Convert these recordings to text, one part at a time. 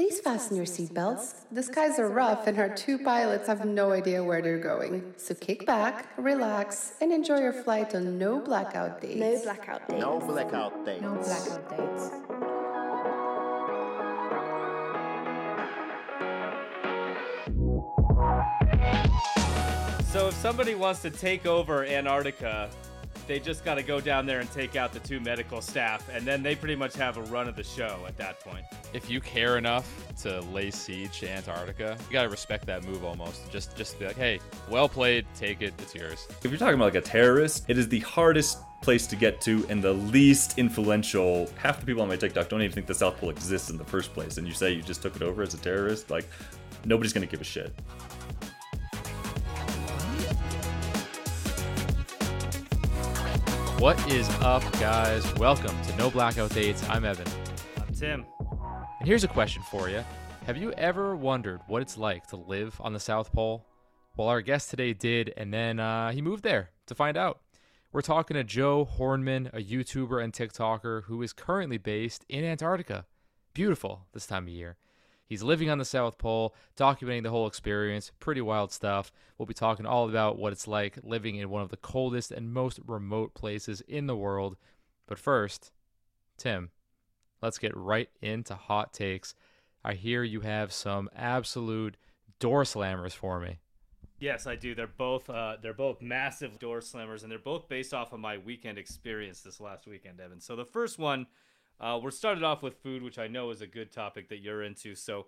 Please fasten your seatbelts. The skies are rough and our two pilots have no idea where they're going. So kick back, relax, and enjoy your flight on No Blackout Days. No Blackout Days. No Blackout Days. No Blackout Days. So if somebody wants to take over Antarctica, they just got to go down there and take out the two medical staff, and then they pretty much have a run of the show at that point. If you care enough to lay siege to Antarctica, you got to respect that move almost. Just be like, hey, well played, take it, it's yours. If you're talking about like a terrorist, it is the hardest place to get to and the least influential. Half the people on my TikTok don't even think the South Pole exists in the first place, and you say you just took it over as a terrorist? Like, nobody's going to give a shit. What is up, guys? Welcome to No Blackout Dates. I'm Evan. I'm Tim. And here's a question for you. Have you ever wondered what it's like to live on the South Pole? Well, our guest today did, and then he moved there to find out. We're talking to Joe Hornman, a YouTuber and TikToker who is currently based in Antarctica. Beautiful this time of year. He's living on the South Pole, documenting the whole experience. Pretty wild stuff. We'll be talking all about what it's like living in one of the coldest and most remote places in the world. But first, Tim, let's get right into hot takes. I hear you have some absolute door slammers for me. Yes, I do. They're both massive door slammers, and they're both based off of my weekend experience this last weekend, Evan. So the first one. We're started off with food, which I know is a good topic that you're into. So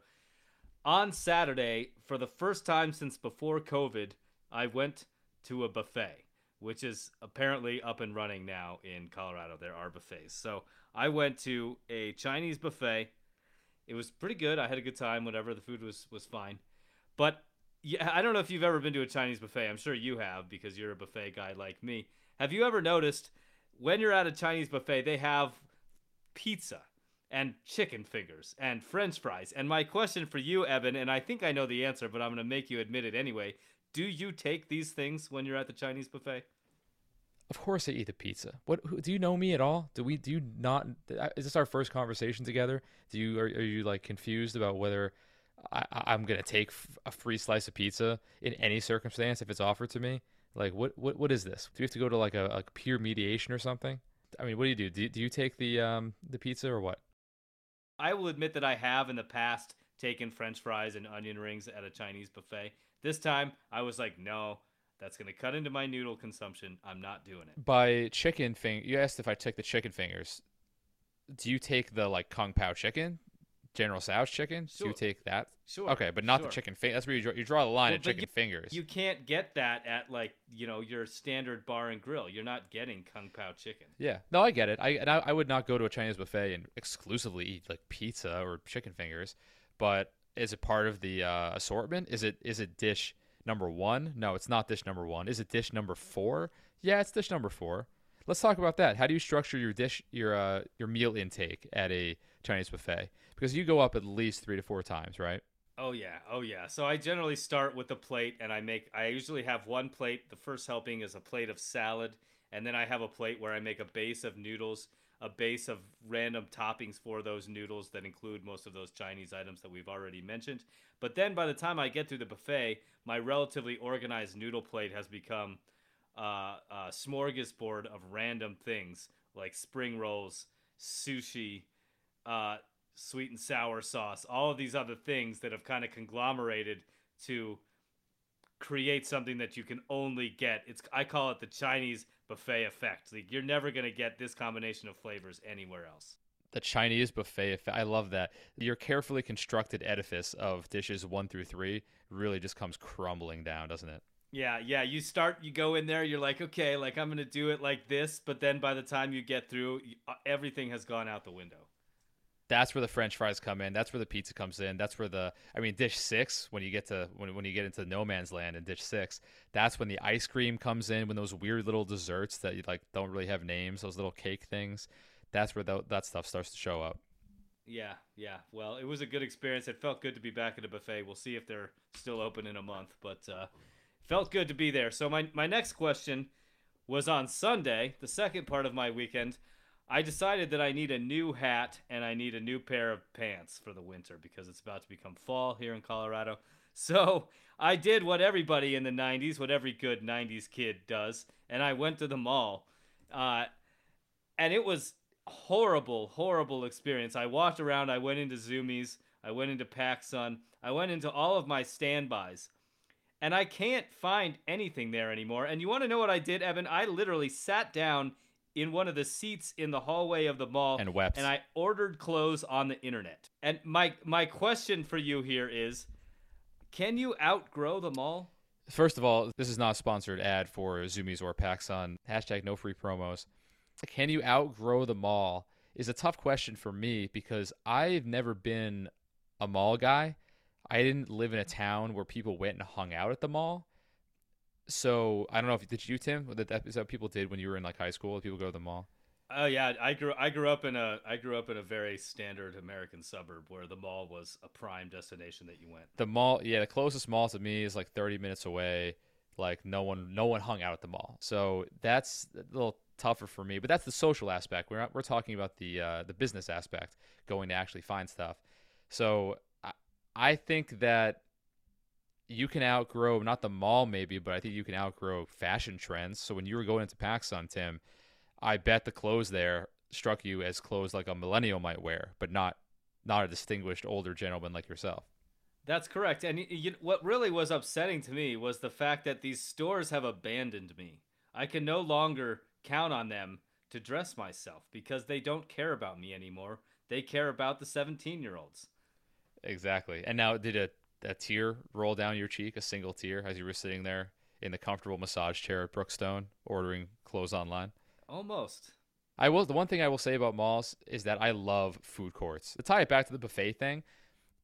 on Saturday, for the first time since before COVID, I went to a buffet, which is apparently up and running now in Colorado. There are buffets. So I went to a Chinese buffet. It was pretty good. I had a good time, whatever. The food was fine. But yeah, I don't know if you've ever been to a Chinese buffet. I'm sure you have because you're a buffet guy like me. Have you ever noticed when you're at a Chinese buffet, they have pizza and chicken fingers and french fries? And my question for you, Evan, and I think I know the answer, but I'm going to make you admit it anyway. Do you take these things when you're at the Chinese buffet? Of course I eat the pizza. Do you know me at all? Do you not? Is this our first conversation together? Are you like confused about whether I'm going to take a free slice of pizza in any circumstance if it's offered to me? Like what is this? Do you have to go to like a peer mediation or something? I mean, what do you do? Do you take the pizza or what? I will admit that I have in the past taken french fries and onion rings at a Chinese buffet. This time, I was like, no, that's going to cut into my noodle consumption. I'm not doing it. By chicken finger, you asked if I took the chicken fingers. Do you take the, like, Kung Pao chicken? General Tso's chicken? Sure. Do you take that? Sure. Okay, but not the chicken finger. That's where you draw the line at chicken fingers. You can't get that at, like, you know, your standard bar and grill. You're not getting Kung Pao chicken. Yeah. No, I get it. I would not go to a Chinese buffet and exclusively eat, like, pizza or chicken fingers. But is it part of the assortment? Is it dish number one? No, it's not dish number one. Is it dish number four? Yeah, it's dish number four. Let's talk about that. How do you structure your dish, your meal intake at a Chinese buffet? Because you go up at least 3 to 4 times, right? Oh yeah. So I generally start with a plate, and I usually have one plate. The first helping is a plate of salad, and then I have a plate where I make a base of noodles, a base of random toppings for those noodles that include most of those Chinese items that we've already mentioned. But then by the time I get through the buffet, my relatively organized noodle plate has become a smorgasbord of random things like spring rolls, sushi, sweet and sour sauce, all of these other things that have kind of conglomerated to create something that you can only get. I call it the Chinese buffet effect. Like, you're never going to get this combination of flavors anywhere else. The Chinese buffet effect. I love that. Your carefully constructed edifice of dishes 1 through 3 really just comes crumbling down, doesn't it? Yeah. You go in there, you're like, okay, like I'm going to do it like this. But then by the time you get through, everything has gone out the window. That's where the french fries come in. That's where the pizza comes in. That's where dish 6, when you get to, when you get into no man's land in dish 6, that's when the ice cream comes in, when those weird little desserts that you like don't really have names, those little cake things, that's where that stuff starts to show up. Yeah. Well, it was a good experience. It felt good to be back at a buffet. We'll see if they're still open in a month, but, felt good to be there. So my next question was on Sunday, the second part of my weekend. I decided that I need a new hat and I need a new pair of pants for the winter because it's about to become fall here in Colorado. So I did what everybody in the 90s, what every good 90s kid does, and I went to the mall. And it was horrible, horrible experience. I walked around. I went into Zumiez. I went into PacSun. I went into all of my standbys. And I can't find anything there anymore. And you want to know what I did, Evan? I literally sat down in one of the seats in the hallway of the mall. And wept. And I ordered clothes on the internet. And my question for you here is, can you outgrow the mall? First of all, this is not a sponsored ad for Zumiez or PacSun. Hashtag no free promos. Can you outgrow the mall is a tough question for me because I've never been a mall guy. I didn't live in a town where people went and hung out at the mall. So I don't know if did you, Tim? Is that what people did when you were in like high school? People go to the mall. Oh yeah, I grew up in a very standard American suburb where the mall was a prime destination that you went. The mall, yeah, the closest mall to me is like 30 minutes away. Like no one hung out at the mall, so that's a little tougher for me. But that's the social aspect. We're talking about the business aspect, going to actually find stuff. So I think that you can outgrow not the mall maybe, but I think you can outgrow fashion trends. So when you were going into PacSun, Tim, I bet the clothes there struck you as clothes like a millennial might wear, but not a distinguished older gentleman like yourself. That's correct. And what really was upsetting to me was the fact that these stores have abandoned me. I can no longer count on them to dress myself because they don't care about me anymore. They care about the 17-year-olds. Exactly. And now did a tear roll down your cheek, a single tear, as you were sitting there in the comfortable massage chair at Brookstone ordering clothes online? Almost. The one thing I will say about malls is that I love food courts. To tie it back to the buffet thing,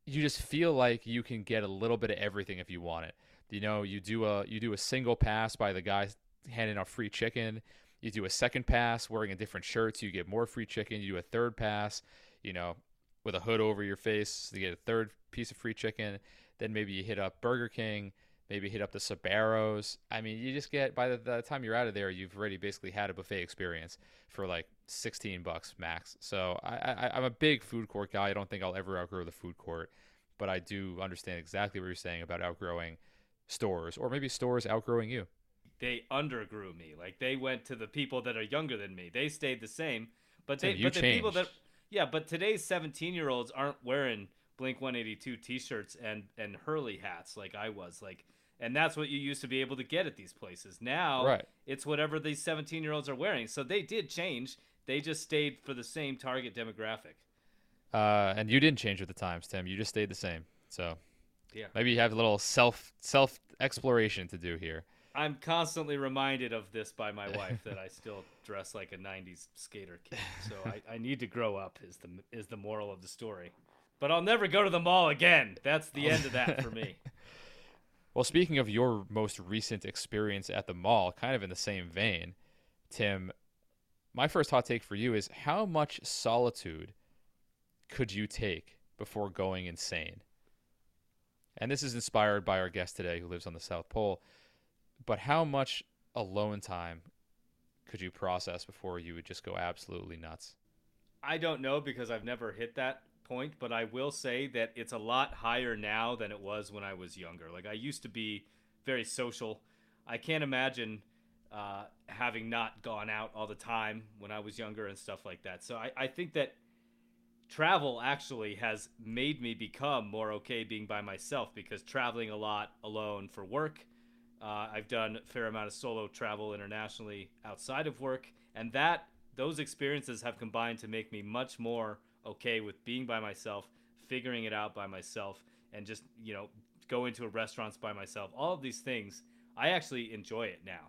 you just feel like you can get a little bit of everything if you want it. You know, you do a single pass by the guy handing out free chicken. You do a second pass wearing a different shirt, so you get more free chicken. You do a third pass, you know, with a hood over your face, so you get a third piece of free chicken. Then maybe you hit up Burger King, maybe hit up the Sbarro's. I mean, you just get by the time you're out of there, you've already basically had a buffet experience for like $16 max. So I'm a big food court guy. I don't think I'll ever outgrow the food court, but I do understand exactly what you're saying about outgrowing stores, or maybe stores outgrowing you. They undergrew me. Like they went to the people that are younger than me. They stayed the same, but the people that, yeah, but today's 17-year-olds aren't wearing Blink-182 t-shirts and Hurley hats like I was. Like, and that's what you used to be able to get at these places. Now, right, it's whatever these 17-year-olds are wearing. So they did change. They just stayed for the same target demographic. And you didn't change with the times, Tim. You just stayed the same. So yeah, maybe you have a little self exploration to do here. I'm constantly reminded of this by my wife that I still dress like a 90s skater kid. So I need to grow up is the moral of the story. But I'll never go to the mall again. That's the end of that for me. Well, speaking of your most recent experience at the mall, kind of in the same vein, Tim, my first hot take for you is how much solitude could you take before going insane? And this is inspired by our guest today who lives on the South Pole. But how much alone time could you process before you would just go absolutely nuts? I don't know because I've never hit that point, but I will say that it's a lot higher now than it was when I was younger. Like I used to be very social. I can't imagine having not gone out all the time when I was younger and stuff like that. So I think that travel actually has made me become more okay being by myself because traveling a lot alone for work, I've done a fair amount of solo travel internationally outside of work, and those experiences have combined to make me much more okay with being by myself, figuring it out by myself, and just, you know, going to restaurants by myself. All of these things, I actually enjoy it now.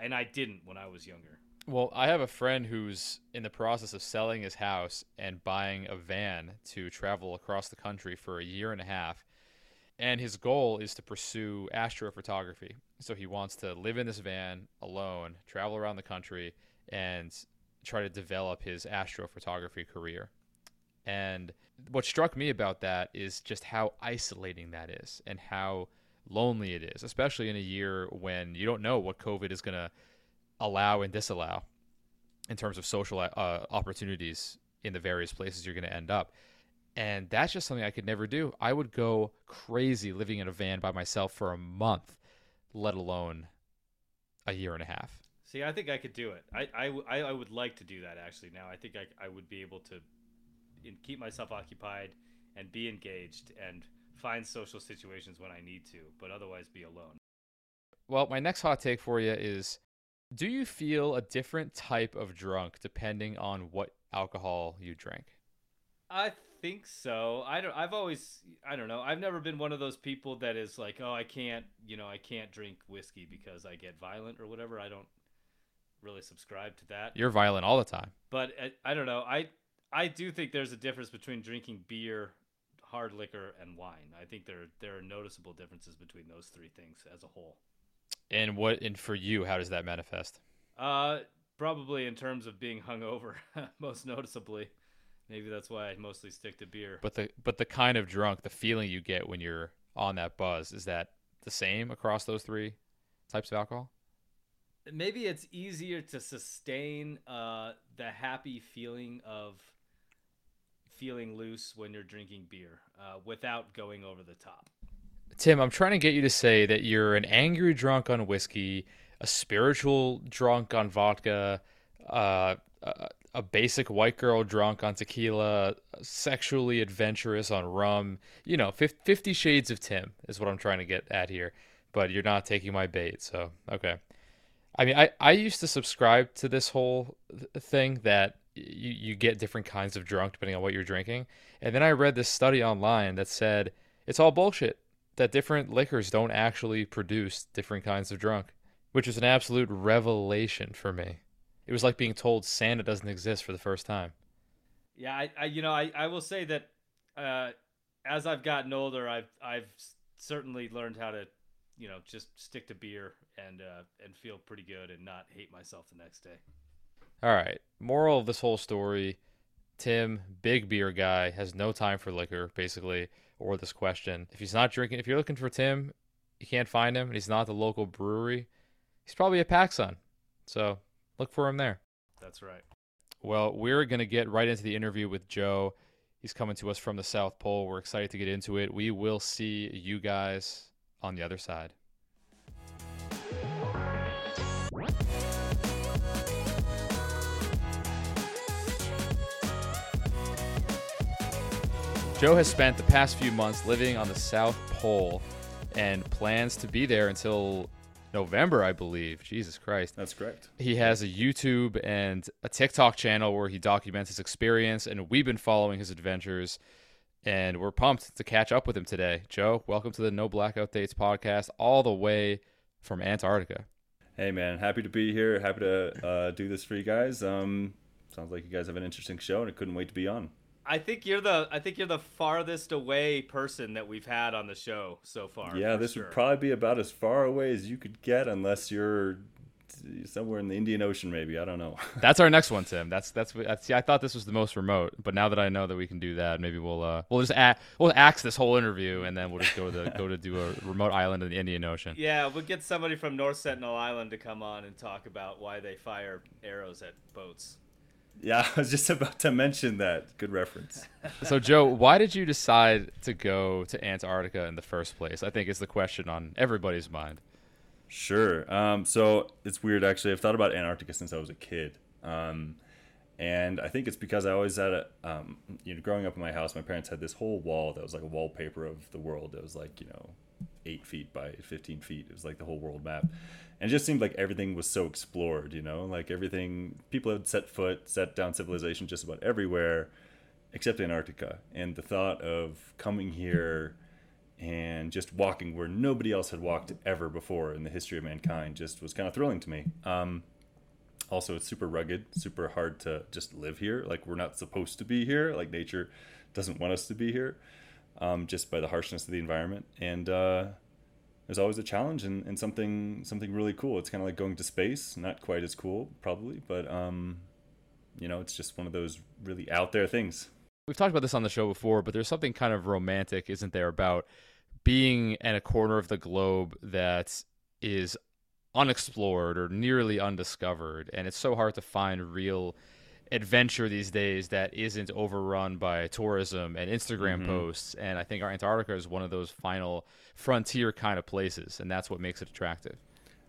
And I didn't when I was younger. Well, I have a friend who's in the process of selling his house and buying a van to travel across the country for a year and a half. And his goal is to pursue astrophotography. So he wants to live in this van alone, travel around the country, and try to develop his astrophotography career. And what struck me about that is just how isolating that is and how lonely it is, especially in a year when you don't know what COVID is going to allow and disallow. in terms of social opportunities in the various places you're going to end up. And that's just something I could never do. I would go crazy living in a van by myself for a month, let alone a year and a half. See, I think I could do it. I would like to do that, actually, now. I think I would be able to keep myself occupied and be engaged and find social situations when I need to, but otherwise be alone. Well, my next hot take for you is, do you feel a different type of drunk depending on what alcohol you drink? I think so. I don't know. I've never been one of those people that is like, oh, I can't drink whiskey because I get violent or whatever. I don't really subscribe to that. You're violent all the time. But I don't know. I do think there's a difference between drinking beer, hard liquor, and wine. I think there are noticeable differences between those three things as a whole. And for you, how does that manifest? Probably in terms of being hungover, most noticeably. Maybe that's why I mostly stick to beer. But the kind of drunk, the feeling you get when you're on that buzz, is that the same across those three types of alcohol? Maybe it's easier to sustain the happy feeling of feeling loose when you're drinking beer without going over the top. Tim, I'm trying to get you to say that you're an angry drunk on whiskey, a spiritual drunk on vodka, a basic white girl drunk on tequila, sexually adventurous on rum. 50 shades of Tim is what I'm trying to get at here, but you're not taking my bait. So, okay. I mean, I used to subscribe to this whole thing that you get different kinds of drunk depending on what you're drinking. And then I read this study online that said it's all bullshit, that different liquors don't actually produce different kinds of drunk, which is an absolute revelation for me. It was like being told Santa doesn't exist for the first time. Yeah, I will say that as I've gotten older, I've certainly learned how to, just stick to beer and feel pretty good and not hate myself the next day. All right. Moral of this whole story, Tim, big beer guy, has no time for liquor, basically, or this question. If he's not drinking, if you're looking for Tim, you can't find him, and he's not the local brewery, he's probably a PacSun. So look for him there. That's right. Well, we're going to get right into the interview with Joe. He's coming to us from the South Pole. We're excited to get into it. We will see you guys on the other side. Joe has spent the past few months living on the South Pole and plans to be there until November, I believe. Jesus Christ. That's correct. He has a YouTube and a TikTok channel where he documents his experience, and we've been following his adventures, and we're pumped to catch up with him today. Joe, welcome to the No Blackout Days podcast, all the way from Antarctica. Hey, man. Happy to be here. Happy to do this for you guys. Sounds like you guys have an interesting show, and I couldn't wait to be on. I think you're the farthest away person that we've had on the show so far. Yeah, this would probably be about as far away as you could get, unless you're somewhere in the Indian Ocean, maybe. I don't know. That's our next one, Tim. That's I thought this was the most remote, but now that I know that we can do that, maybe we'll axe this whole interview, and then we'll just go to do a remote island in the Indian Ocean. Yeah, we'll get somebody from North Sentinel Island to come on and talk about why they fire arrows at boats. Yeah, I was just about to mention that. Good reference. So, Joe, why did you decide to go to Antarctica in the first place? I think is the question on everybody's mind. Sure. So it's weird, actually. I've thought about Antarctica since I was a kid. And I think it's because I always had growing up in my house, my parents had this whole wall that was like a wallpaper of the world. It was like, 8 feet by 15 feet. It was like the whole world map. And it just seemed like everything was so explored, like everything, people had set down civilization just about everywhere except Antarctica. And the thought of coming here and just walking where nobody else had walked ever before in the history of mankind just was kind of thrilling to me. Also, it's super rugged, super hard to just live here. Like, we're not supposed to be here. Like, nature doesn't want us to be here. Just by the harshness of the environment, and there's always a challenge and something really cool. It's kind of like going to space, not quite as cool probably, but it's just one of those really out there things. We've talked about this on the show before, but there's something kind of romantic, isn't there, about being in a corner of the globe that is unexplored or nearly undiscovered. And it's so hard to find real adventure these days that isn't overrun by tourism and Instagram posts. And I think our Antarctica is one of those final frontier kind of places, and that's what makes it attractive.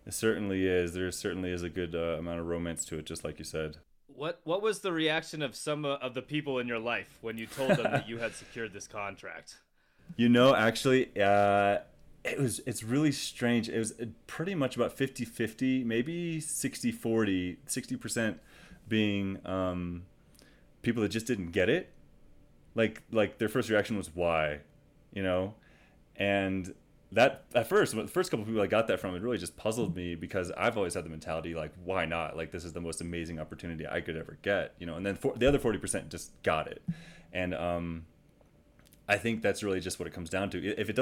It certainly is. There certainly is a good amount of romance to it, just like you said. What was the reaction of some of the people in your life when you told them that you had secured this contract? You know, actually, it's really strange. It was pretty much about 50-50, maybe 60-40, 60% being people that just didn't get it. Like their first reaction was why, you know? And that at first, the first couple of people I got that from, it really just puzzled me, because I've always had the mentality like, why not? Like, this is the most amazing opportunity I could ever get, you know? And then the other 40% just got it. And I think that's really just what it comes down to. If it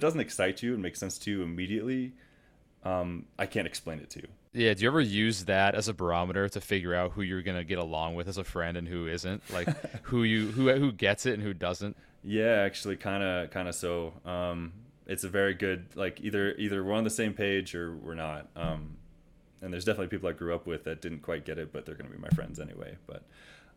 doesn't excite you and make sense to you immediately, I can't explain it to you. Yeah. Do you ever use that as a barometer to figure out who you're gonna get along with as a friend and who isn't? Like, who gets it and who doesn't? Yeah, actually, kind of. So it's a very good, like, either we're on the same page or we're not. And there's definitely people I grew up with that didn't quite get it, but they're gonna be my friends anyway. But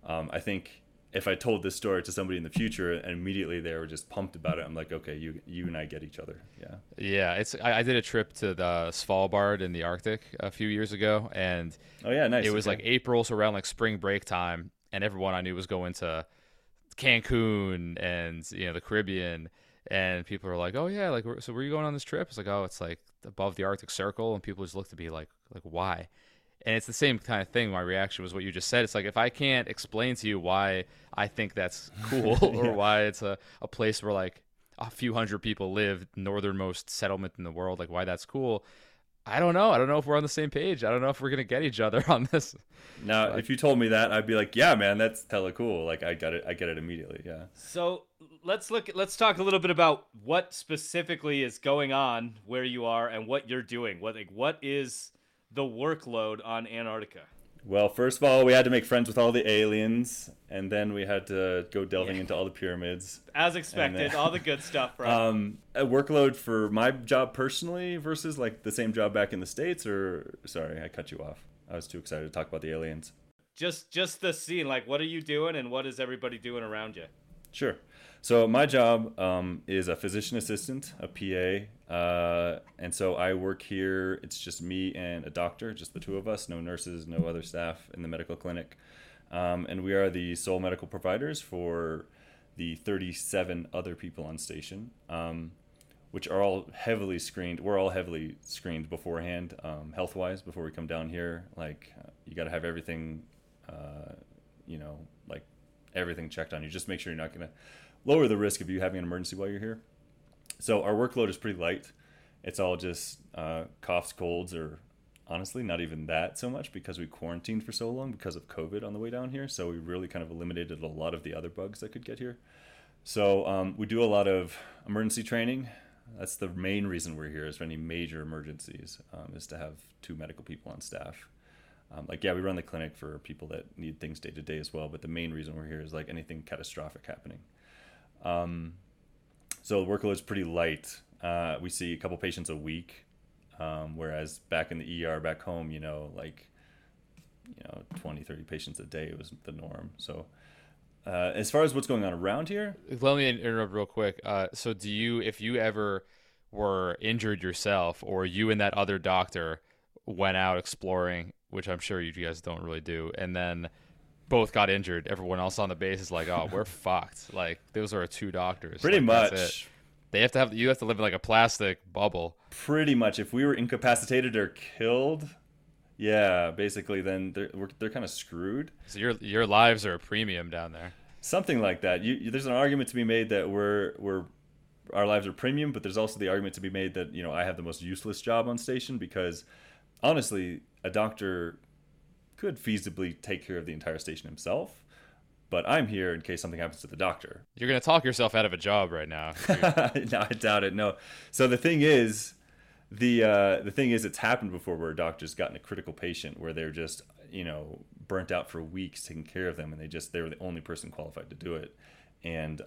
I think if I told this story to somebody in the future and immediately they were just pumped about it, I'm like, okay, you and I get each other. Yeah. Yeah. I did a trip to the Svalbard in the Arctic a few years ago, and oh yeah, nice. It was like April, so around like spring break time, and everyone I knew was going to Cancun and, you know, the Caribbean, and people were like, oh yeah, like, so were you going on this trip? It's like, oh, it's like above the Arctic Circle, and people just looked at me like why? And it's the same kind of thing. My reaction was what you just said. It's like, if I can't explain to you why I think that's cool or why it's a place where like a few hundred people live, northernmost settlement in the world, like why that's cool, I don't know. I don't know if we're on the same page. I don't know if we're going to get each other on this. Now, if you told me that, I'd be like, yeah, man, that's hella cool. Like, I got it. I get it immediately. Yeah. So let's talk a little bit about what specifically is going on where you are and what you're doing. What is the workload on Antarctica? Well, first of all, we had to make friends with all the aliens, and then we had to go delving into all the pyramids. As expected, all the good stuff, bro. A workload for my job personally versus like the same job back in the States, or sorry, I cut you off. I was too excited to talk about the aliens. Just the scene, like what are you doing and what is everybody doing around you? Sure. So my job is a physician assistant, a PA, and so I work here. It's just me and a doctor, just the two of us, no nurses, no other staff in the medical clinic. And we are the sole medical providers for the 37 other people on station, which are all heavily screened. We're all heavily screened beforehand, health-wise, before we come down here. Like, you got to have everything, you know, like, everything checked on you. Just make sure you're not going to lower the risk of you having an emergency while you're here. So our workload is pretty light. It's all just coughs, colds, or honestly not even that so much, because we quarantined for so long because of COVID on the way down here. So we really kind of eliminated a lot of the other bugs that could get here. So we do a lot of emergency training. That's the main reason we're here, is for any major emergencies, is to have two medical people on staff. Like, yeah, we run the clinic for people that need things day to day as well, but the main reason we're here is like anything catastrophic happening. So the workload is pretty light. We see a couple patients a week, whereas back in the ER back home, you know, like, you know, 20, 30 patients a day was the norm. So as far as what's going on around here, let me interrupt real quick. So do you, if you ever were injured yourself, or you and that other doctor went out exploring, which I'm sure you guys don't really do, and then both got injured, everyone else on the base is like, oh, we're fucked. Like, those are two doctors. Pretty like, much. They have to have, you have to live in like a plastic bubble. Pretty much. If we were incapacitated or killed, yeah, basically then they're kind of screwed. So your lives are a premium down there. Something like that. There's an argument to be made that our lives are premium, but there's also the argument to be made that, you know, I have the most useless job on station, because honestly, a doctor could feasibly take care of the entire station himself, but I'm here in case something happens to the doctor. You're going to talk yourself out of a job right now. No, I doubt it. No. So the thing is, it's happened before where a doctor's gotten a critical patient where they're just, you know, burnt out for weeks taking care of them, and they were the only person qualified to do it. And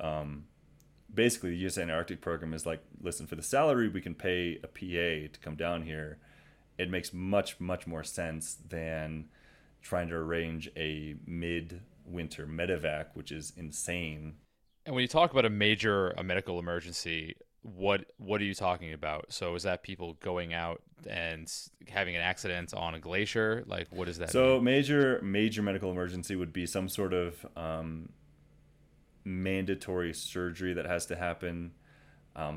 basically, the US Antarctic program is like, listen, for the salary we can pay a PA to come down here it makes much more sense than trying to arrange a mid-winter medevac, which is insane. And when you talk about a medical emergency, what are you talking about? So is that people going out and having an accident on a glacier? Like, what does that mean? Major medical emergency would be some sort of mandatory surgery that has to happen,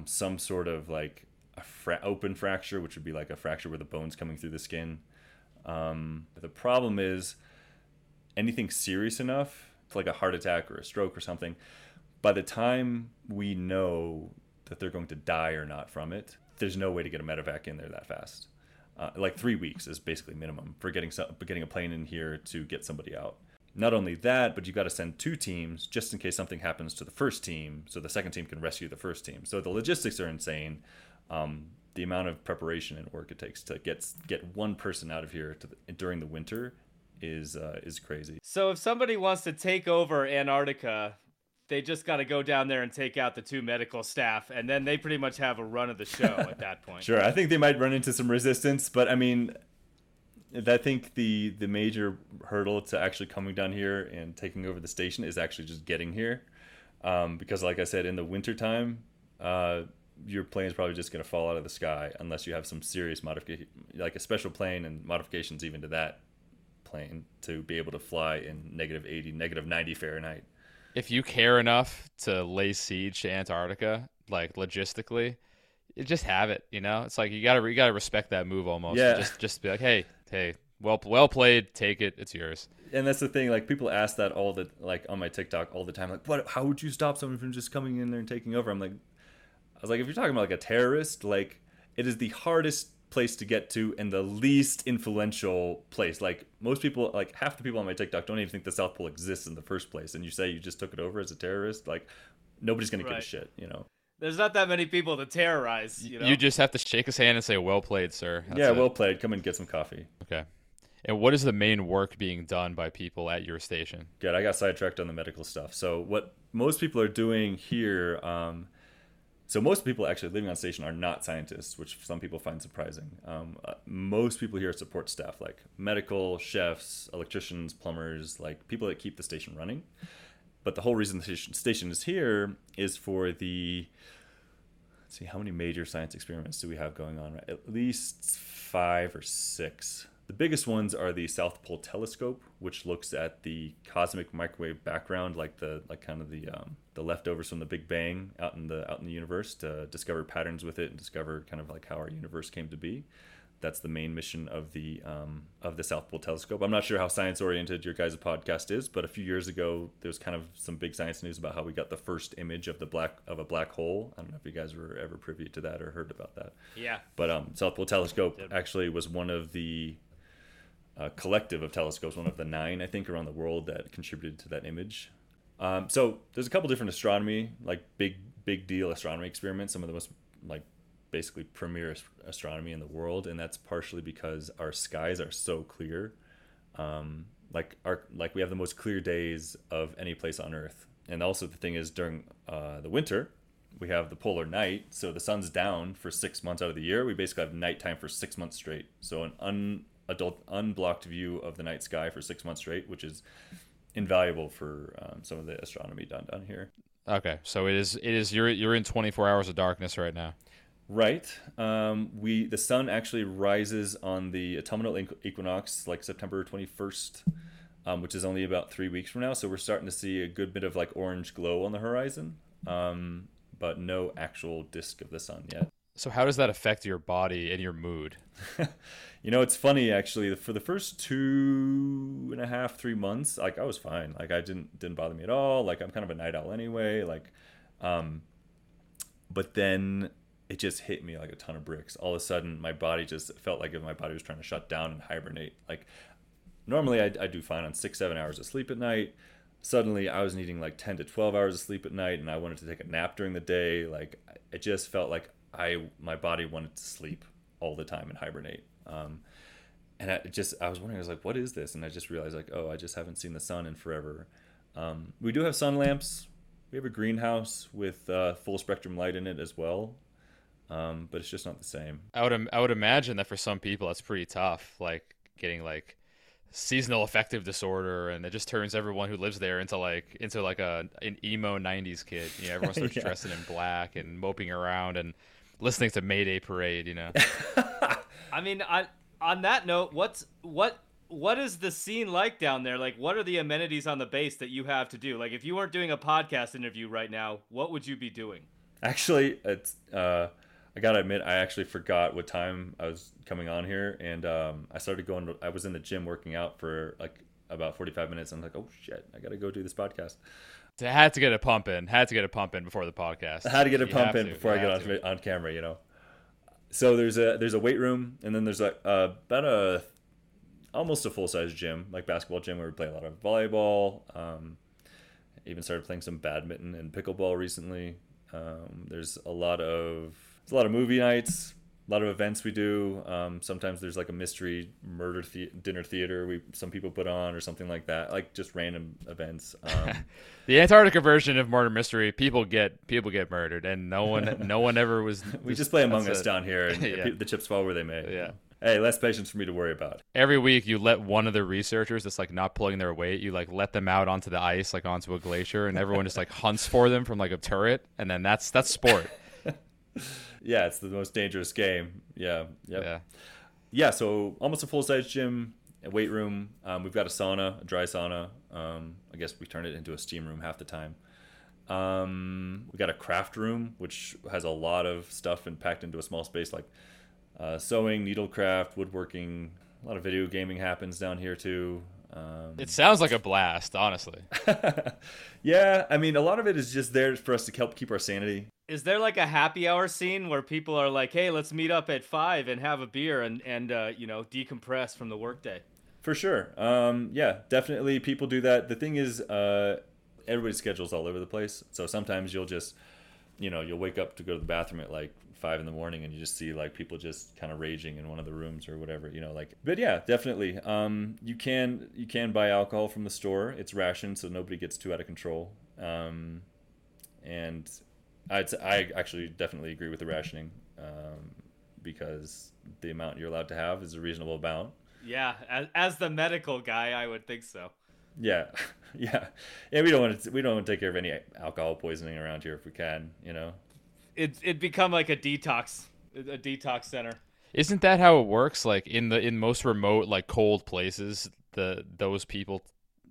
some sort of like a open fracture, which would be like a fracture where the bone's coming through the skin. The problem is anything serious enough, like a heart attack or a stroke or something, by the time we know that they're going to die or not from it, there's no way to get a medevac in there that fast. Like 3 weeks is basically minimum for getting a plane in here to get somebody out. Not only that, but you've got to send two teams just in case something happens to the first team, so the second team can rescue the first team. So the logistics are insane. The amount of preparation and work it takes to get one person out of here during the winter is crazy. So if somebody wants to take over Antarctica, they just got to go down there and take out the two medical staff, and then they pretty much have a run of the show at that point. Sure, I think they might run into some resistance, but I mean, I think the major hurdle to actually coming down here and taking over the station is actually just getting here, because like I said, in the wintertime, your plane's probably just going to fall out of the sky unless you have some serious modification, like a special plane and modifications even to that plane to be able to fly in -80, -90 Fahrenheit. If you care enough to lay siege to Antarctica, like logistically, you just have it. You know, it's like you gotta respect that move almost. Yeah. Just be like, hey, well played, take it, it's yours. And that's the thing. Like people ask that on my TikTok all the time. Like, how would you stop someone from just coming in there and taking over? I was like, if you're talking about like a terrorist, like it is the hardest place to get to and the least influential place. Like most people, like half the people on my TikTok don't even think the South Pole exists in the first place, and you say you just took it over as a terrorist, like nobody's gonna give a shit, you know. There's not that many people to terrorize, you know. You just have to shake his hand and say, well played, sir. That's it. Well played, come and get some coffee. Okay. And what is the main work being done by people at your station? Good, I got sidetracked on the medical stuff. So what most people are doing here, so most people actually living on station are not scientists, which some people find surprising. Most people here are support staff, like medical, chefs, electricians, plumbers, like people that keep the station running. But the whole reason the station is here is for the, let's see, how many major science experiments do we have going on? Right? At least 5 or 6. The biggest ones are the South Pole Telescope, which looks at the cosmic microwave background, the leftovers from the Big Bang out in the universe, to discover patterns with it and discover kind of like how our universe came to be. That's the main mission of the South Pole Telescope. I'm not sure how science oriented your guys' podcast is, but a few years ago there was kind of some big science news about how we got the first image of a black hole. I don't know if you guys were ever privy to that or heard about that. Yeah. But South Pole Telescope actually was one of the collective of telescopes, one of the 9, I think, around the world that contributed to that image. So there's a couple different astronomy, like big deal astronomy experiments, some of the most like basically premier astronomy in the world, and that's partially because our skies are so clear. Like we have the most clear days of any place on Earth. And also the thing is, during the winter we have the polar night, so the sun's down for 6 months out of the year. We basically have nighttime for 6 months straight, so an unblocked view of the night sky for 6 months straight, which is invaluable for some of the astronomy done down here. Okay, so it is you're in 24 hours of darkness right now. Right. The sun actually rises on the autumnal equinox, like September 21st, which is only about 3 weeks from now. So we're starting to see a good bit of like orange glow on the horizon, but no actual disk of the sun yet. So how does that affect your body and your mood? You know, it's funny actually. For the first 2.5, 3 months, like I was fine. Like I didn't bother me at all. Like I'm kind of a night owl anyway. Like, but then it just hit me like a ton of bricks. All of a sudden, my body just felt like if my body was trying to shut down and hibernate. Like normally, I do fine on 6-7 hours of sleep at night. Suddenly, I was needing like 10 to 12 hours of sleep at night, and I wanted to take a nap during the day. Like it just felt like my body wanted to sleep all the time and hibernate, and I was wondering, I was like, what is this? And I just realized, like, oh, I just haven't seen the sun in forever. We do have sun lamps. We have a greenhouse with full spectrum light in it as well, But it's just not the same. I would imagine that for some people that's pretty tough, like getting like seasonal affective disorder, and it just turns everyone who lives there into an emo 90s kid. You know, everyone starts dressing in black and moping around and listening to Mayday Parade, you know. I mean, on that note, what is the scene like down there? Like, what are the amenities on the base that you have to do? Like, if you weren't doing a podcast interview right now, what would you be doing? Actually, it's I gotta admit, I actually forgot what time I was coming on here, and I was in the gym working out for like about 45 minutes. And I'm like, oh shit, I gotta go do this podcast. So I had to get a pump in. Before the podcast. I had to get a pump in before I get on camera, you know. So there's a weight room, and then there's almost a full size gym, like basketball gym, where we play a lot of volleyball. Even started playing some badminton and pickleball recently. There's a lot of movie nights, a lot of events we do. Sometimes there's like a mystery murder dinner theater some people put on or something like that, like just random events. The Antarctica version of murder mystery, people get murdered, and no one ever was. We just play Among Us down here, and the chips fall where they may. Yeah. Hey, less patients for me to worry about. Every week you let one of the researchers that's like not pulling their weight, you like let them out onto the ice, like onto a glacier, and everyone just like hunts for them from like a turret, and then that's sport. Yeah, it's the most dangerous game. Yeah. Yep. Yeah. Yeah, so almost a full-size gym, a weight room. We've got a sauna, a dry sauna. I guess we turn it into a steam room half the time. We got a craft room, which has a lot of stuff packed into a small space, like sewing, needlecraft, woodworking. A lot of video gaming happens down here too. It sounds like a blast, honestly. Yeah, I mean, a lot of it is just there for us to help keep our sanity. Is there like a happy hour scene where people are like, hey, let's meet up at 5 and have a beer and decompress from the workday? For sure. Yeah, definitely people do that. The thing is, everybody's schedule's all over the place. So sometimes you'll just, you'll wake up to go to the bathroom at like 5 a.m. and you just see like people just kind of raging in one of the rooms or whatever, but yeah, definitely. You can buy alcohol from the store. It's rationed, so nobody gets too out of control. And I actually definitely agree with the rationing, because the amount you're allowed to have is a reasonable amount. Yeah. As the medical guy, I would think so. Yeah. Yeah. Yeah. We don't want to take care of any alcohol poisoning around here if we can, It'd become like a detox center. Isn't that how it works? Like in most remote, like cold places, those people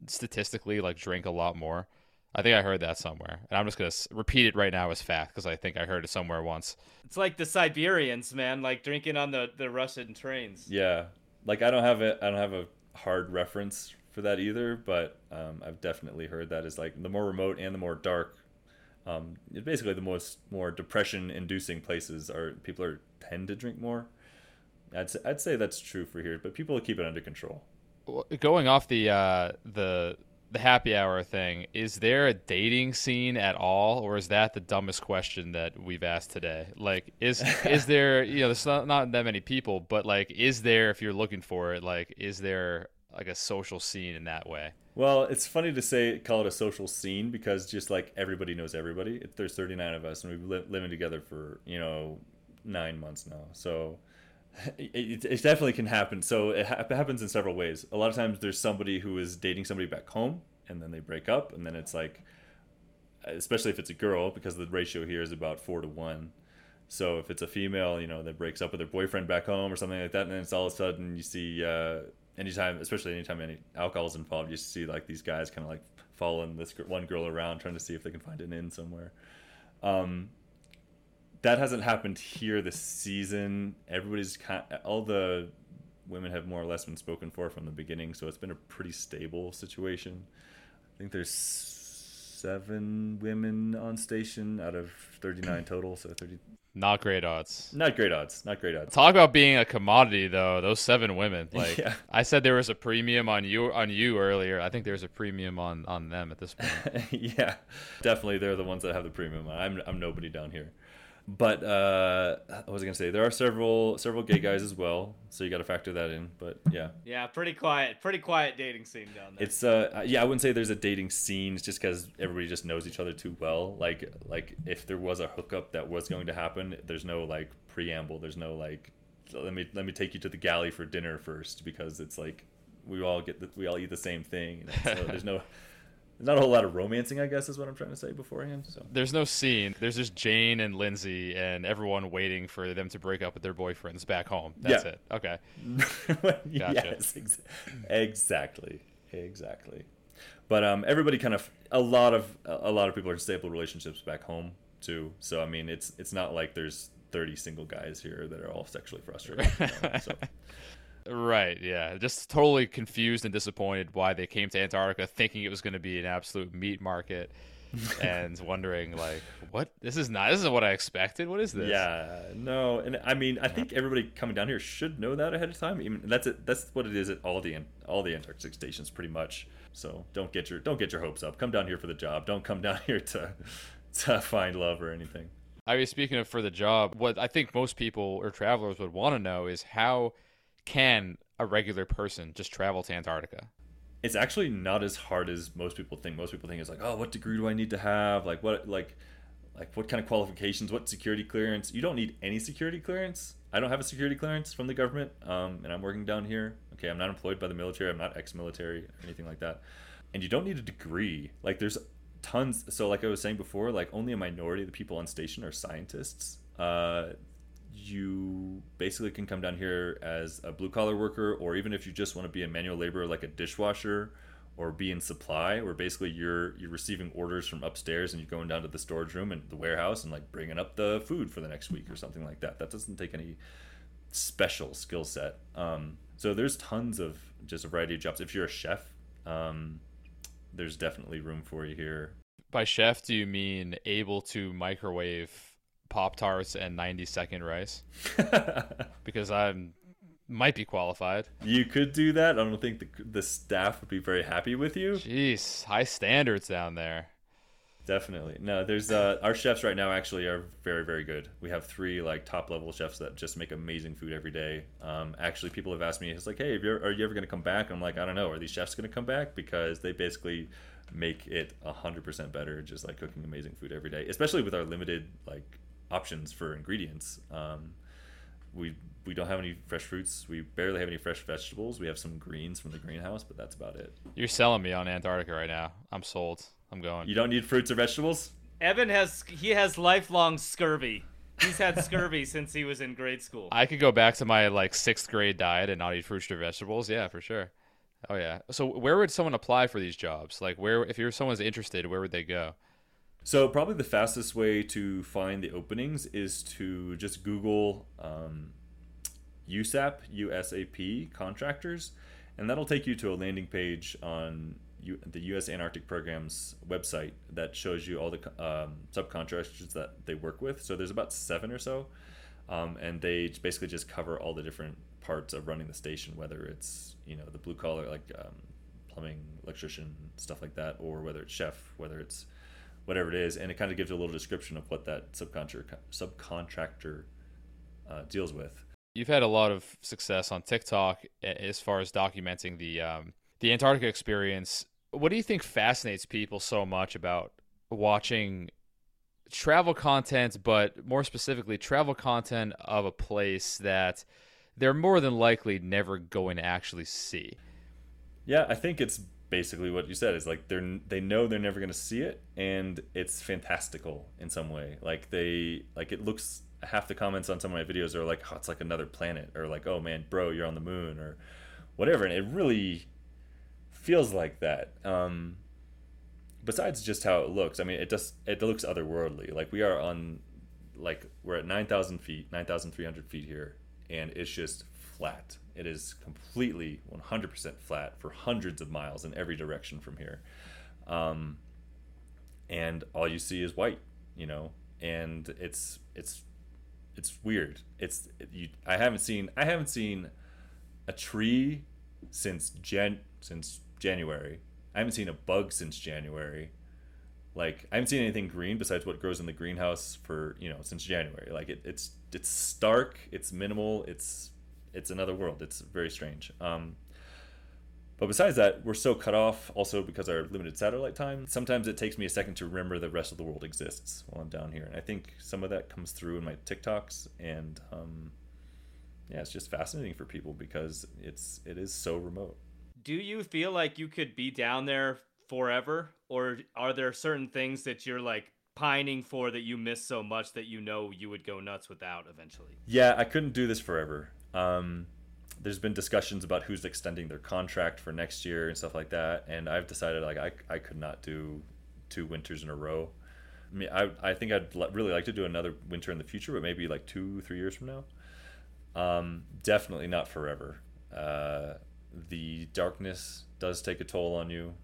statistically like drink a lot more. I think I heard that somewhere, and I'm just gonna repeat it right now as fact because I think I heard it somewhere once. It's like the Siberians, man, like drinking on the Russian trains. Yeah, like I don't have a hard reference for that either, but I've definitely heard that is like the more remote and the more dark. Basically, the more depression-inducing places tend to drink more. I'd say that's true for here, but people keep it under control. Going off the happy hour thing, is there a dating scene at all, or is that the dumbest question that we've asked today? Like, is there? There's not that many people, but like, is there? If you're looking for it, like, is there like a social scene in that way? Well, it's funny to call it a social scene because just like everybody knows everybody. There's 39 of us, and we've been living together for 9 months now. So it definitely can happen. So it happens in several ways. A lot of times there's somebody who is dating somebody back home, and then they break up, and then it's like, especially if it's a girl, because the ratio here is about 4 to 1. So if it's a female, that breaks up with her boyfriend back home or something like that, and then it's all of a sudden you see. Anytime any alcohol is involved, you see like these guys kind of like following this one girl around trying to see if they can find an inn somewhere. That hasn't happened here this season. Everybody's all the women have more or less been spoken for from the beginning, so it's been a pretty stable situation. I think there's 7 women on station out of 39 total, so 30. Not great odds. Not great odds. Talk about being a commodity, though. Those 7 women. Like yeah. I said, there was a premium on you earlier. I think there's a premium on them at this point. Yeah, definitely. They're the ones that have the premium. I'm nobody down here. But I was gonna say there are several gay guys as well, so you got to factor that in. But yeah, pretty quiet dating scene down there. It's I wouldn't say there's a dating scene just because everybody just knows each other too well. Like if there was a hookup that was going to happen, there's no like preamble. There's no like let me take you to the galley for dinner first, because it's like we all eat the same thing. So there's no. Not a whole lot of romancing, I guess, is what I'm trying to say beforehand. So there's no scene. There's just Jane and Lindsay and everyone waiting for them to break up with their boyfriends back home. That's it. Okay. Gotcha. Yes, exactly. But everybody kind of a lot of people are in stable relationships back home too. So I mean, it's not like there's 30 single guys here that are all sexually frustrated. So. Right, yeah. Just totally confused and disappointed why they came to Antarctica thinking it was going to be an absolute meat market and wondering, like, what? This isn't what I expected. What is this? Yeah, no. And I mean, I think everybody coming down here should know that ahead of time. Even that's what it is at all the Antarctic stations pretty much. So, don't get your hopes up. Come down here for the job. Don't come down here to find love or anything. I mean, speaking of for the job, what I think most people or travelers would want to know is how can a regular person just travel to Antarctica? It's actually not as hard as most people think. Most people think it's like, oh, what degree do I need to have? Like what kind of qualifications? What security clearance? You don't need any security clearance. I don't have a security clearance from the government, and I'm working down here. Okay, I'm not employed by the military. I'm not ex-military or anything like that. And you don't need a degree. Like there's tons. So like I was saying before, like only a minority of the people on station are scientists. You basically can come down here as a blue-collar worker, or even if you just want to be a manual laborer like a dishwasher or be in supply, where basically you're receiving orders from upstairs and you're going down to the storage room and the warehouse and like bringing up the food for the next week or something like that. That doesn't take any special skill set. So there's tons of just a variety of jobs. If you're a chef, there's definitely room for you here. By chef, do you mean able to microwave Pop-Tarts and 90-second rice? Because I might be qualified. You could do that. I don't think the staff would be very happy with you. Jeez, high standards down there. Definitely. No, there's our chefs right now actually are very, very good. We have 3 like top-level chefs that just make amazing food every day. Actually, people have asked me, it's like, hey, are you ever going to come back? And I'm like, I don't know. Are these chefs going to come back? Because they basically make it 100% better, just like cooking amazing food every day, especially with our limited like options for ingredients. We don't have any fresh fruits. We barely have any fresh vegetables. We have some greens from the greenhouse, but that's about it. You're selling me on Antarctica right now. I'm sold. I'm going. You don't need fruits or vegetables? Evan has lifelong scurvy. He's had scurvy since he was in grade school. I could go back to my like 6th grade diet and not eat fruits or vegetables. Yeah, for sure. Oh yeah. So where would someone apply for these jobs? Like where, if you're someone's interested, where would they go? So probably the fastest way to find the openings is to just Google USAP contractors, and that'll take you to a landing page on the U.S. Antarctic Program's website that shows you all the subcontractors that they work with. So there's about 7 or so, and they basically just cover all the different parts of running the station, whether it's the blue collar like plumbing, electrician, stuff like that, or whether it's chef, whether it's whatever it is, and it kind of gives you a little description of what that subcontractor deals with. You've had a lot of success on TikTok as far as documenting the Antarctica experience. What do you think fascinates people so much about watching travel content, but more specifically travel content of a place that they're more than likely never going to actually see? Yeah, I think it's basically what you said is like they know they're never going to see it, and it's fantastical in some way. Like it looks, half the comments on some of my videos are like, oh, it's like another planet, or like, oh man, bro, you're on the moon, or whatever, and it really feels like that. Besides just how it looks, I mean, it looks otherworldly. Like we're at 9,300 feet here, and it's just flat. It is completely 100% flat for hundreds of miles in every direction from here. And all you see is white, and it's weird. I haven't seen a tree since January. I haven't seen a bug since January. Like, I haven't seen anything green besides what grows in the greenhouse for, you know, since January. Like, it's stark, it's minimal, it's another world. It's very strange. But besides that, we're so cut off also because our limited satellite time. Sometimes it takes me a second to remember the rest of the world exists while I'm down here. And I think some of that comes through in my TikToks. And yeah, it's just fascinating for people because it is so remote. Do you feel like you could be down there forever? Or are there certain things that you're like pining for that you miss so much that you know you would go nuts without eventually? Yeah, I couldn't do this forever. There's been discussions about who's extending their contract for next year and stuff like that. And I've decided, like, I could not do 2 winters in a row. I mean, I think I'd really like to do another winter in the future, but maybe like 2-3 years from now. Definitely not forever. The darkness does take a toll on you.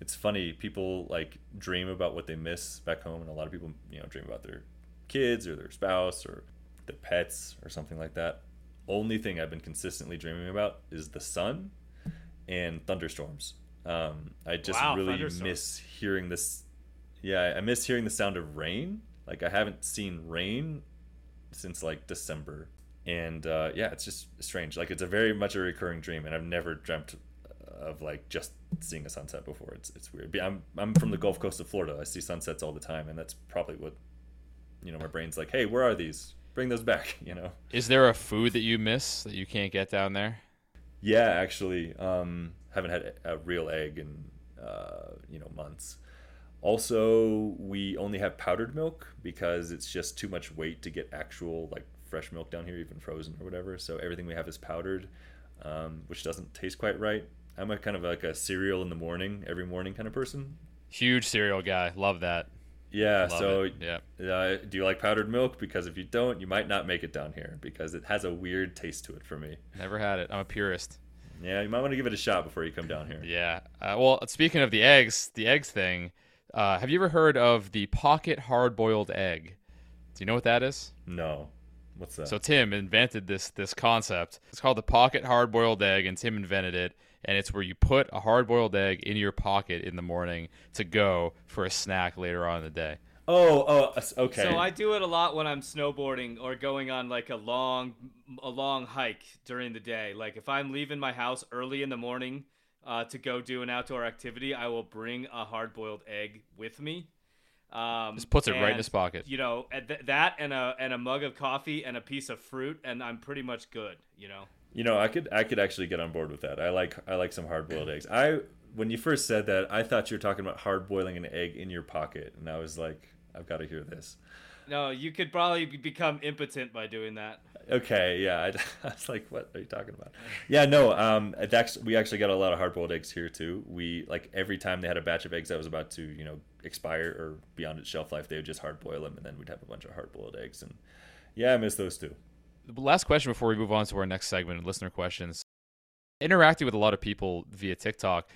It's funny, people like dream about what they miss back home. And a lot of people, you know, dream about their kids or their spouse or their pets or something like that. Only thing I've been consistently dreaming about is the sun and thunderstorms. I just really miss hearing this. Yeah, I miss hearing the sound of rain. Like, I haven't seen rain since like December. And yeah, it's just strange. Like, it's a very much a recurring dream, and I've never dreamt of like just seeing a sunset before. It's weird. But I'm from the Gulf Coast of Florida. I see sunsets all the time, and that's probably what, you know, my brain's like, hey, where are these? Bring those back, you know. Is there a food that you miss that you can't get down there? Yeah, actually, haven't had a real egg in you know, months. Also, we only have powdered milk because it's just too much weight to get actual like fresh milk down here, even frozen or whatever. So everything we have is powdered, which doesn't taste quite right. I'm a kind of like a cereal in the morning, every morning kind of person. Huge cereal guy, love that. Yeah, do you like powdered milk? Because if you don't, you might not make it down here because it has a weird taste to it for me. Never had it. I'm a purist. Yeah, you might want to give it a shot before you come down here. Yeah. Well, speaking of the eggs thing, have you ever heard of the pocket hard-boiled egg? Do you know what that is? No. What's that? So Tim invented this concept. It's called the pocket hard-boiled egg, and Tim invented it. And it's where you put a hard-boiled egg in your pocket in the morning to go for a snack later on in the day. Oh, okay. So I do it a lot when I'm snowboarding or going on like a long hike during the day. Like, if I'm leaving my house early in the morning to go do an outdoor activity, I will bring a hard-boiled egg with me. Just puts it right in his pocket. You know, that and a mug of coffee and a piece of fruit, and I'm pretty much good, you know. You know, I could actually get on board with that. I like some hard-boiled eggs. When you first said that, I thought you were talking about hard-boiling an egg in your pocket, and I was like, I've got to hear this. No, you could probably become impotent by doing that. Okay, yeah. I was like, what are you talking about? Yeah, no, we actually got a lot of hard-boiled eggs here, too. We, like, every time they had a batch of eggs that was about to, you know, expire or beyond its shelf life, they would just hard-boil them, and then we'd have a bunch of hard-boiled eggs. And yeah, I miss those, too. Last question before we move on to our next segment, listener questions. Interacting with a lot of people via TikTok,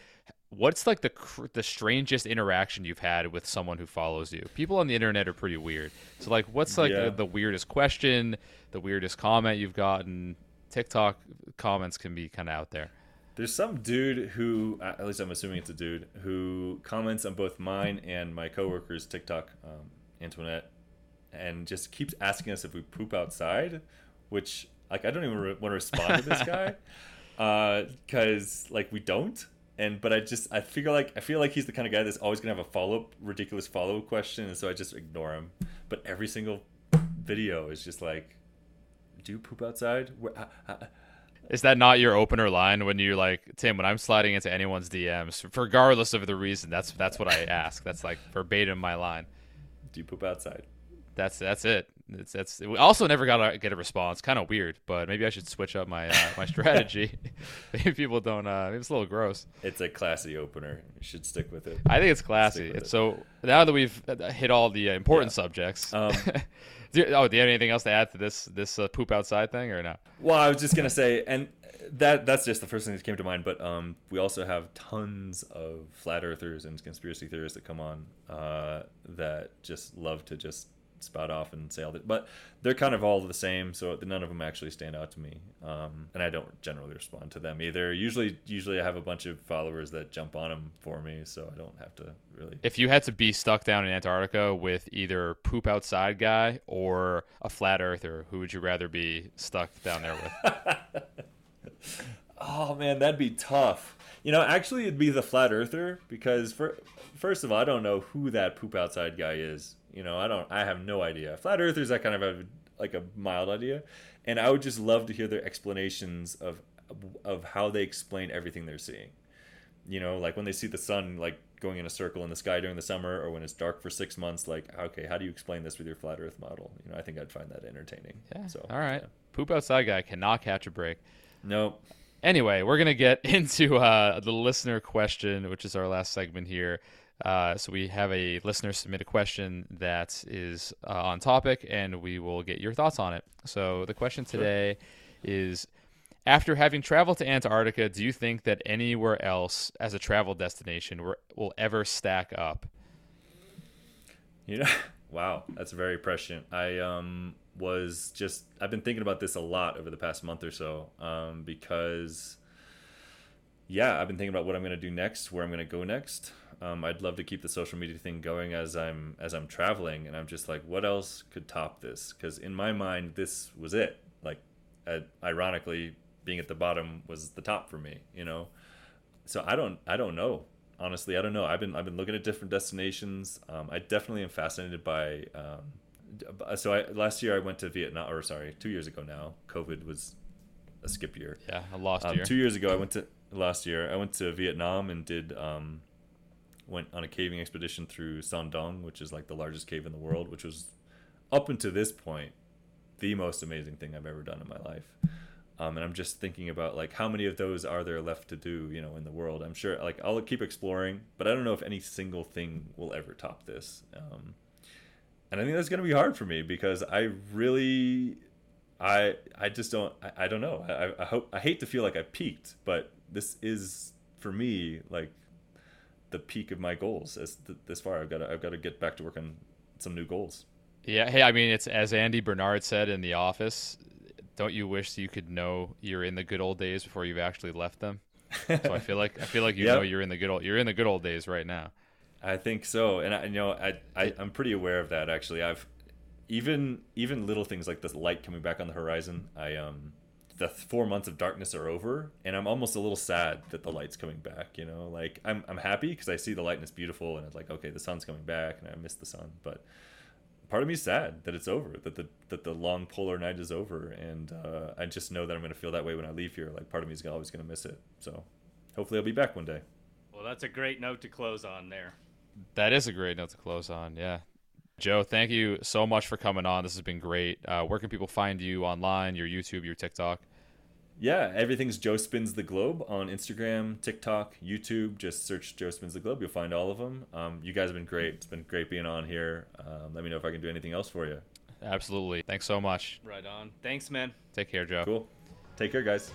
what's like the strangest interaction you've had with someone who follows you? People on the internet are pretty weird. So like, what's like the weirdest question, the weirdest comment you've gotten? TikTok comments can be kind of out there. There's some dude who, at least I'm assuming it's a dude, who comments on both mine and my coworker's TikTok, Antoinette, and just keeps asking us if we poop outside. Which, like, I don't even want to respond to this guy because, like, we don't. But I feel like he's the kind of guy that's always going to have a ridiculous follow-up question, and so I just ignore him. But every single video is just like, do you poop outside? Is that not your opener line when you're like, Tim, when I'm sliding into anyone's DMs, regardless of the reason, that's what I ask. That's, like, verbatim my line. Do you poop outside? That's it. We also never get a response. Kind of weird, but maybe I should switch up my strategy. Maybe people don't. Maybe it's a little gross. It's a classy opener. You should stick with it. I think it's classy. So now that we've hit all the important subjects, do you have anything else to add to this poop outside thing or not? Well, I was just gonna say, and that's just the first thing that came to mind. But we also have tons of flat earthers and conspiracy theorists that come on that just love to just spout off and say all that, but they're kind of all the same, so none of them actually stand out to me. And I don't generally respond to them either. Usually I have a bunch of followers that jump on them for me, so I don't have to really. If you had to be stuck down in Antarctica with either poop outside guy or a flat earther, who would you rather be stuck down there with? Oh man, that'd be tough. You know, actually it'd be the flat earther, because first of all, I don't know who that poop outside guy is. You know, I have no idea. Flat earthers, I kind of have like a mild idea, and I would just love to hear their explanations of how they explain everything they're seeing. You know, like when they see the sun like going in a circle in the sky during the summer, or when it's dark for 6 months, like, okay, how do you explain this with your flat earth model? You know, I think I'd find that entertaining. Yeah. So, all right. Yeah. Poop outside guy cannot catch a break. Nope. Anyway, we're going to get into the listener question, which is our last segment here. So we have a listener submit a question that is on topic, and we will get your thoughts on it. So the question today is, after having traveled to Antarctica, do you think that anywhere else as a travel destination will ever stack up? You know, wow, that's very prescient. I've been thinking about this a lot over the past month or so, because I've been thinking about what I'm going to do next, where I'm going to go next. I'd love to keep the social media thing going as I'm traveling, and I'm just like, what else could top this? Because in my mind, this was it. Like, ironically, being at the bottom was the top for me, you know. So I don't know. Honestly, I don't know. I've been looking at different destinations. I definitely am fascinated by. Last year I went to Vietnam, 2 years ago now. COVID was a skip year. Yeah, a lost year. 2 years ago I went to Vietnam and went on a caving expedition through Son Dong, which is like the largest cave in the world, which was up until this point the most amazing thing I've ever done in my life. And I'm just thinking about like how many of those are there left to do, you know, in the world. I'm sure like I'll keep exploring, but I don't know if any single thing will ever top this. And I think that's going to be hard for me because I just don't know. I hate to feel like I peaked, but this is for me like the peak of my goals. As this far, I've got to get back to work on some new goals. Yeah. Hey, I mean, it's as Andy Bernard said in The Office. Don't you wish you could know you're in the good old days before you've actually left them? So I feel like you know you're in the good old days right now. I think so, and I'm pretty aware of that actually. I've even little things like this light coming back on the horizon. The 4 months of darkness are over, and I'm almost a little sad that the light's coming back. You know, like I'm happy because I see the light and it's beautiful, and it's like okay, the sun's coming back, and I miss the sun. But part of me is sad that it's over, that the long polar night is over, and I just know that I'm going to feel that way when I leave here. Like part of me is always going to miss it. So hopefully I'll be back one day. Well, that's a great note to close on there. That is a great note to close on, yeah. Joe, thank you so much for coming on. This has been great. Where can people find you online, your YouTube, your TikTok? Yeah, everything's Joe Spins the Globe on Instagram, TikTok, YouTube. Just search Joe Spins the Globe. You'll find all of them. You guys have been great. It's been great being on here. Let me know if I can do anything else for you. Absolutely. Thanks so much. Right on. Thanks, man. Take care, Joe. Cool. Take care, guys.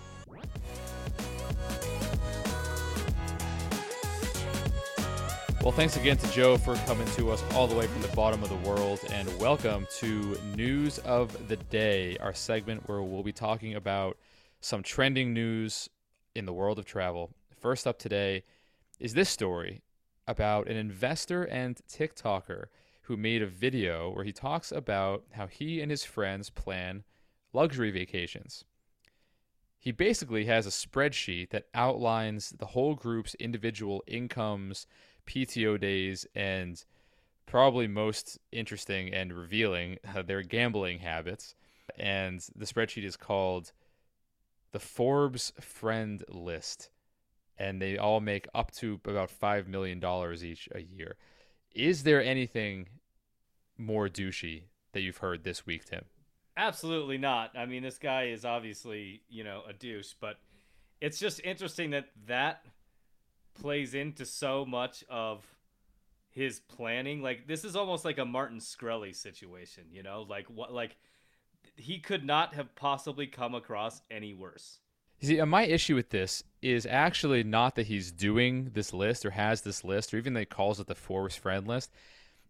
Well, thanks again to Joe for coming to us all the way from the bottom of the world, and welcome to News of the Day, our segment where we'll be talking about some trending news in the world of travel. First up today is this story about an investor and TikToker who made a video where he talks about how he and his friends plan luxury vacations. He basically has a spreadsheet that outlines the whole group's individual incomes, PTO days, and probably most interesting and revealing, their gambling habits. And the spreadsheet is called the Forbes Friend List, and they all make up to about $5 million each a year. Is there anything more douchey that you've heard this week, Tim? Absolutely not. I mean, this guy is obviously, you know, a douche, but it's just interesting that plays into so much of his planning. Like, this is almost like a Martin Shkreli situation, you know, like what, like he could not have possibly come across any worse. You see, my issue with this is actually not that he's doing this list or has this list, or even they calls it the Forbes Friend List.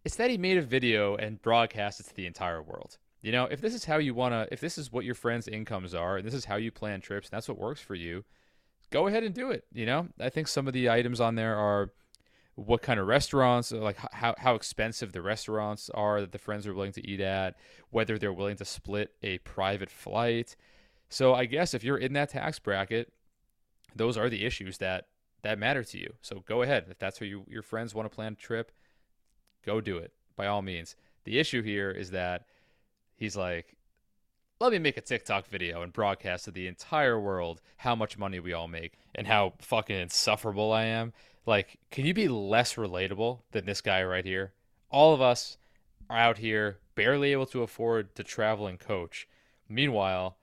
It's that he made a video and broadcast it to the entire world. You know, if this is how you want to, if this is what your friends' incomes are, and this is how you plan trips, and that's what works for you, go ahead and do it. You know, I think some of the items on there are what kind of restaurants, like how expensive the restaurants are that the friends are willing to eat at, whether they're willing to split a private flight. So I guess if you're in that tax bracket, those are the issues that matter to you. So go ahead. If that's where your friends want to plan a trip, go do it by all means. The issue here is that he's like, let me make a TikTok video and broadcast to the entire world how much money we all make and how fucking insufferable I am. Like, can you be less relatable than this guy right here? All of us are out here barely able to afford to travel and coach. Meanwhile,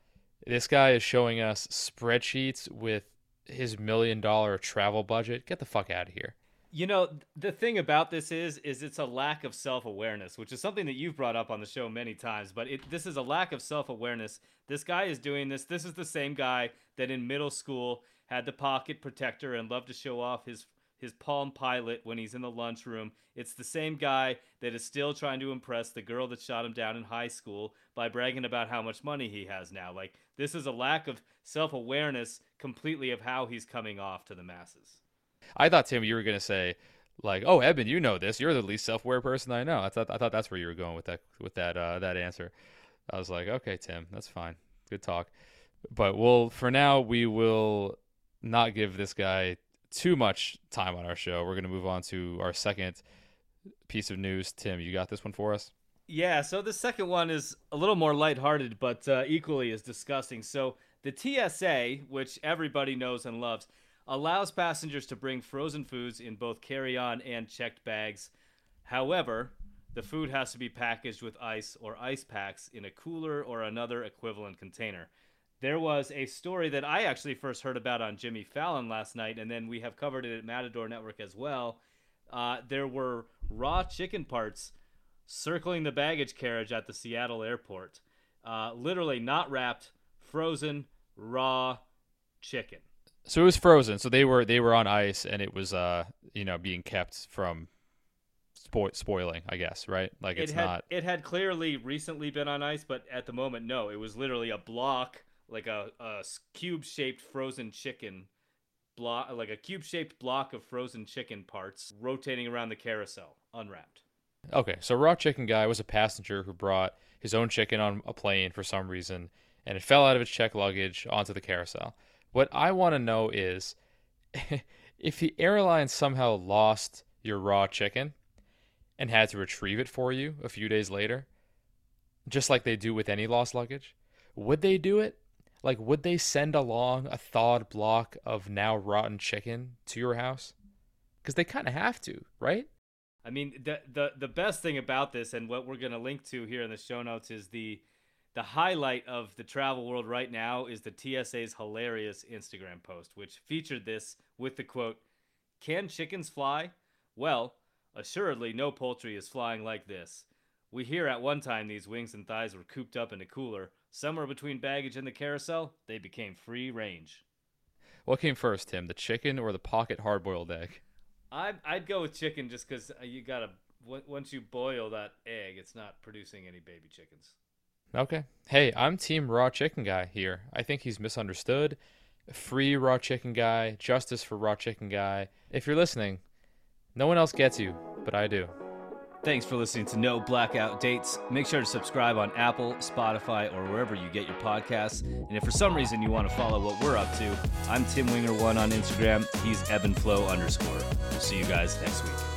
this guy is showing us spreadsheets with his $1 million travel budget. Get the fuck out of here. You know, the thing about this is it's a lack of self-awareness, which is something that you've brought up on the show many times, but this is a lack of self-awareness. This guy is doing this. This is the same guy that in middle school had the pocket protector and loved to show off his Palm Pilot when he's in the lunchroom. It's the same guy that is still trying to impress the girl that shot him down in high school by bragging about how much money he has now. Like, this is a lack of self-awareness completely of how he's coming off to the masses. I thought, Tim, you were going to say, like, oh, Eben, you know this. You're the least self-aware person I know. I thought that's where you were going with that answer. I was like, okay, Tim, that's fine. Good talk. But we will not give this guy too much time on our show. We're going to move on to our second piece of news. Tim, you got this one for us? Yeah, so the second one is a little more lighthearted, but equally as disgusting. So the TSA, which everybody knows and loves, allows passengers to bring frozen foods in both carry-on and checked bags. However, the food has to be packaged with ice or ice packs in a cooler or another equivalent container. There was a story that I actually first heard about on Jimmy Fallon last night, and then we have covered it at Matador Network as well. There were raw chicken parts circling the baggage carriage at the Seattle airport. Literally not wrapped, frozen, raw chicken. So it was frozen. So they were on ice, and it was being kept from spoiling, I guess, right? Like It had clearly recently been on ice, but at the moment, no. It was literally a block, like a cube-shaped frozen chicken block, like a cube-shaped block of frozen chicken parts rotating around the carousel, unwrapped. Okay, so raw chicken guy was a passenger who brought his own chicken on a plane for some reason, and it fell out of its checked luggage onto the carousel. What I want to know is if the airline somehow lost your raw chicken and had to retrieve it for you a few days later, just like they do with any lost luggage, would they do it? Like, would they send along a thawed block of now rotten chicken to your house? Because they kind of have to, right? I mean, the best thing about this, and what we're going to link to here in the show notes, is the highlight of the travel world right now is the TSA's hilarious Instagram post, which featured this with the quote, "Can chickens fly? Well, assuredly no poultry is flying like this. We hear at one time these wings and thighs were cooped up in a cooler. Somewhere between baggage and the carousel, they became free range." What came first, Tim, the chicken or the pocket hard-boiled egg? I'd go with chicken just because you gotta, once you boil that egg, it's not producing any baby chickens. Okay. Hey, I'm team raw chicken guy here. I think he's misunderstood. Free raw chicken guy. Justice for raw chicken guy. If you're listening, no one else gets you, but I do. Thanks for listening to No Blackout Dates. Make sure to subscribe on Apple, Spotify, or wherever you get your podcasts. And if for some reason you want to follow what we're up to, I'm Tim Winger1 on Instagram. He's EbenFlow_. We'll see you guys next week.